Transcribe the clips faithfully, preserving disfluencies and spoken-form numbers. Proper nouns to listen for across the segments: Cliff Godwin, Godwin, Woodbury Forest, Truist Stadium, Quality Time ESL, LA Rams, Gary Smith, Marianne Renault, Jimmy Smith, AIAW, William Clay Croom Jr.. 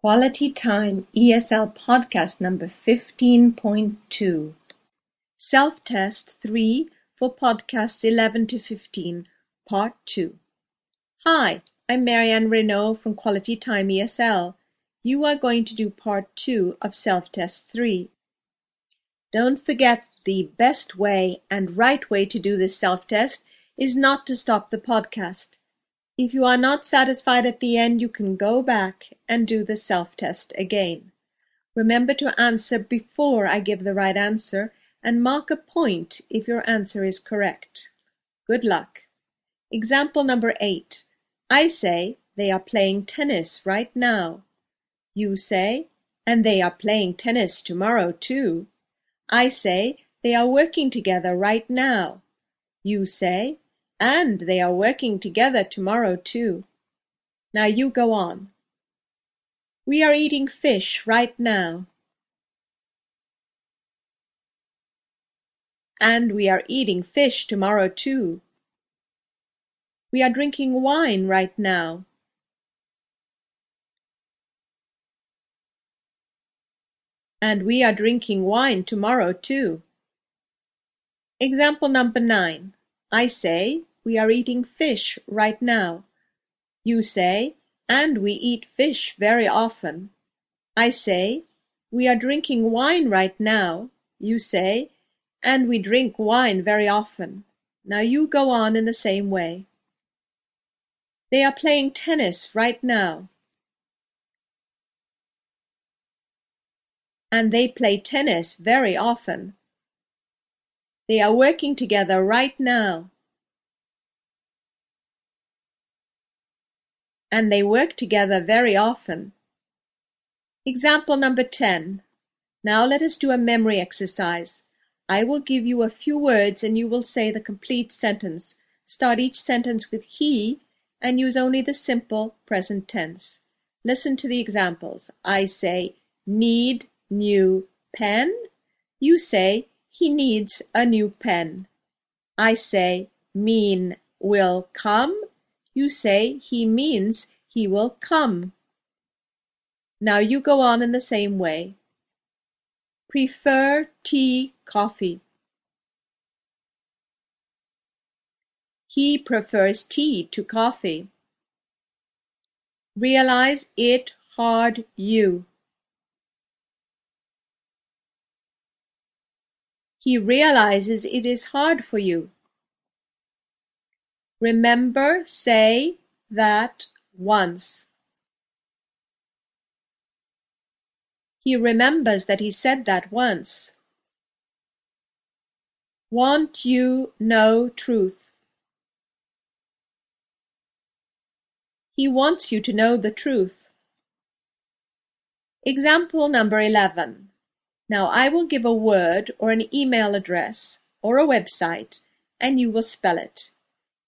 Quality Time E S L podcast number fifteen point two. Self-test three for podcasts eleven to fifteen, part two. Hi, I'm Marianne Renault from Quality Time E S L. You are going to do part two of self-test three. Don't forget, the best way and right way to do this self-test is not to stop the podcast. If you are not satisfied at the end, you can go back and do the self-test again. Remember to answer before I give the right answer and mark a point if your answer is correct. Good luck. Example number eight. I say, they are playing tennis right now. You say, and they are playing tennis tomorrow too. I say, they are working together right now. You say, and they are working together tomorrow too. Now you go on. We are eating fish right now. And we are eating fish tomorrow too. We are drinking wine right now. And we are drinking wine tomorrow too. Example number nine. I say, we are eating fish right now. You say, and we eat fish very often. I say, we are drinking wine right now. You say, and we drink wine very often. Now you go on in the same way. They are playing tennis right now. And they play tennis very often. They are working together right now. And they work together very often. Example number ten. Now let us do a memory exercise. I will give you a few words and you will say the complete sentence. Start each sentence with he and use only the simple present tense. Listen to the examples. I say, need new pen. You say, he needs a new pen. I say, mean will come. You say, he means he will come. Now you go on in the same way. Prefer tea, coffee. He prefers tea to coffee. Realize it hard you. He realizes it is hard for you. Remember, say that once. He remembers that he said that once. Want you know truth. He wants you to know the truth. Example number eleven. Now I will give a word or an email address or a website and you will spell it.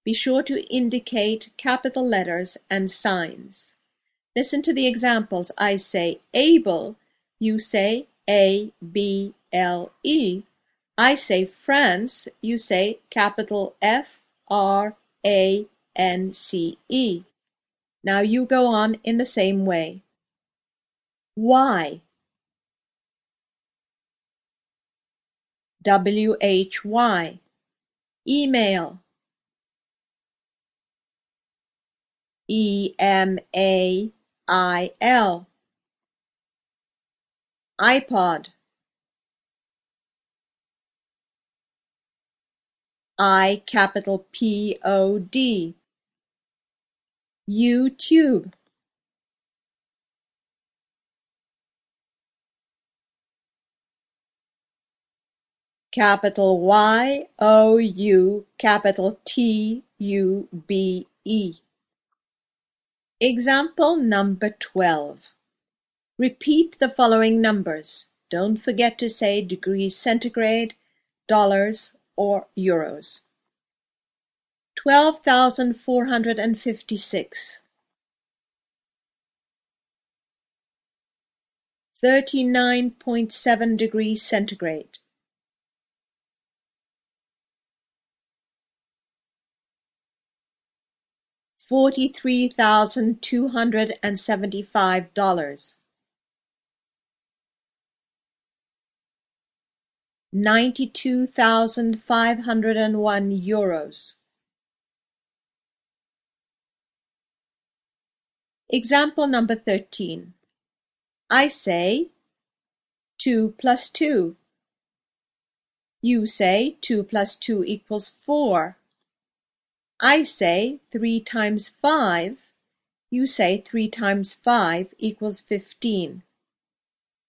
Be sure to indicate capital letters and signs. Listen to the examples. I say able, you say A B L E. I say France, you say capital F R A N C E. Now you go on in the same way. Why? W H Y. Email. E M A I L. iPod. I capital P O D. YouTube. Capital Y O U, capital T U B E. Example number twelve. Repeat the following numbers. Don't forget to say degrees centigrade, dollars, or euros. twelve thousand four hundred fifty-six. thirty-nine point seven degrees centigrade. forty-three thousand two hundred seventy-five dollars. ninety-two thousand five hundred one euros. Example number thirteen. I say two plus two. You say two plus two equals four. I say three times five. You say three times five equals fifteen.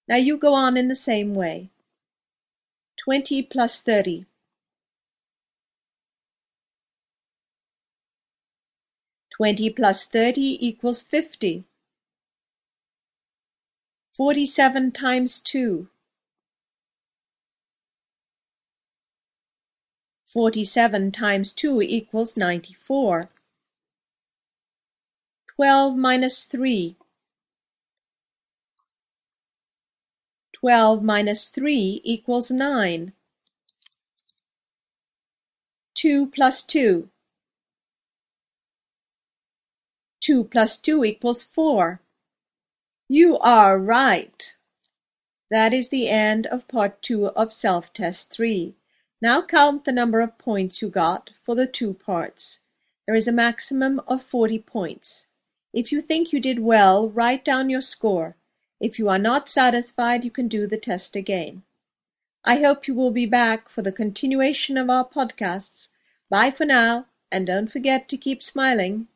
Now you go on in the same way. twenty plus thirty. twenty plus thirty equals fifty. forty-seven times two. forty-seven times two equals ninety-four. twelve minus three. twelve minus three equals nine. two plus two. two plus two equals four. You are right. That is the end of part two of self-test three. Now count the number of points you got for the two parts. There is a maximum of forty points. If you think you did well, write down your score. If you are not satisfied, you can do the test again. I hope you will be back for the continuation of our podcasts. Bye for now, and don't forget to keep smiling.